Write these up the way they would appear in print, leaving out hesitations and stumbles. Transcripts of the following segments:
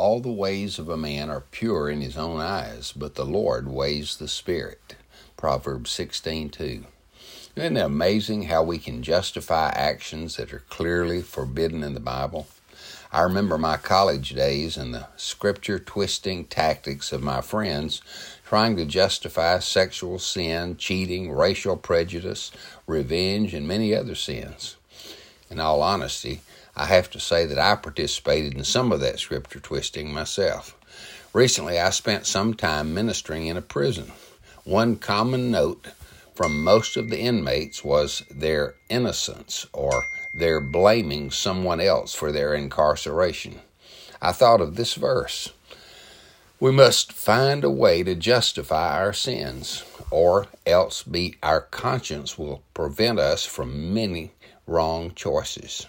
All the ways of a man are pure in his own eyes, but the Lord weighs the spirit. Proverbs 16:2. Isn't it amazing how we can justify actions that are clearly forbidden in the Bible? I remember my college days and the scripture-twisting tactics of my friends trying to justify sexual sin, cheating, racial prejudice, revenge, and many other sins. In all honesty, I have to say that I participated in some of that scripture-twisting myself. Recently, I spent some time ministering in a prison. One common note from most of the inmates was their innocence, or they're blaming someone else for their incarceration. I thought of this verse. We must find a way to justify our sins, or else our conscience will prevent us from many wrong choices.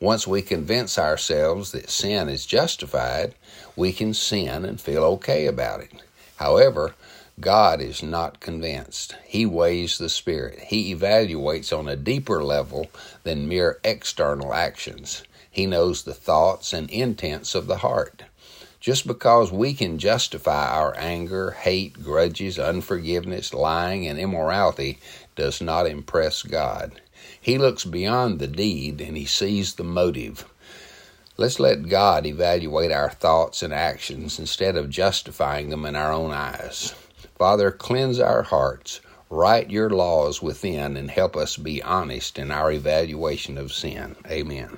Once we convince ourselves that sin is justified, we can sin and feel okay about it. However, God is not convinced. He weighs the spirit. He evaluates on a deeper level than mere external actions. He knows the thoughts and intents of the heart. Just because we can justify our anger, hate, grudges, unforgiveness, lying, and immorality does not impress God. He looks beyond the deed and he sees the motive. Let's let God evaluate our thoughts and actions instead of justifying them in our own eyes. Father, cleanse our hearts, write your laws within, and help us be honest in our evaluation of sin. Amen.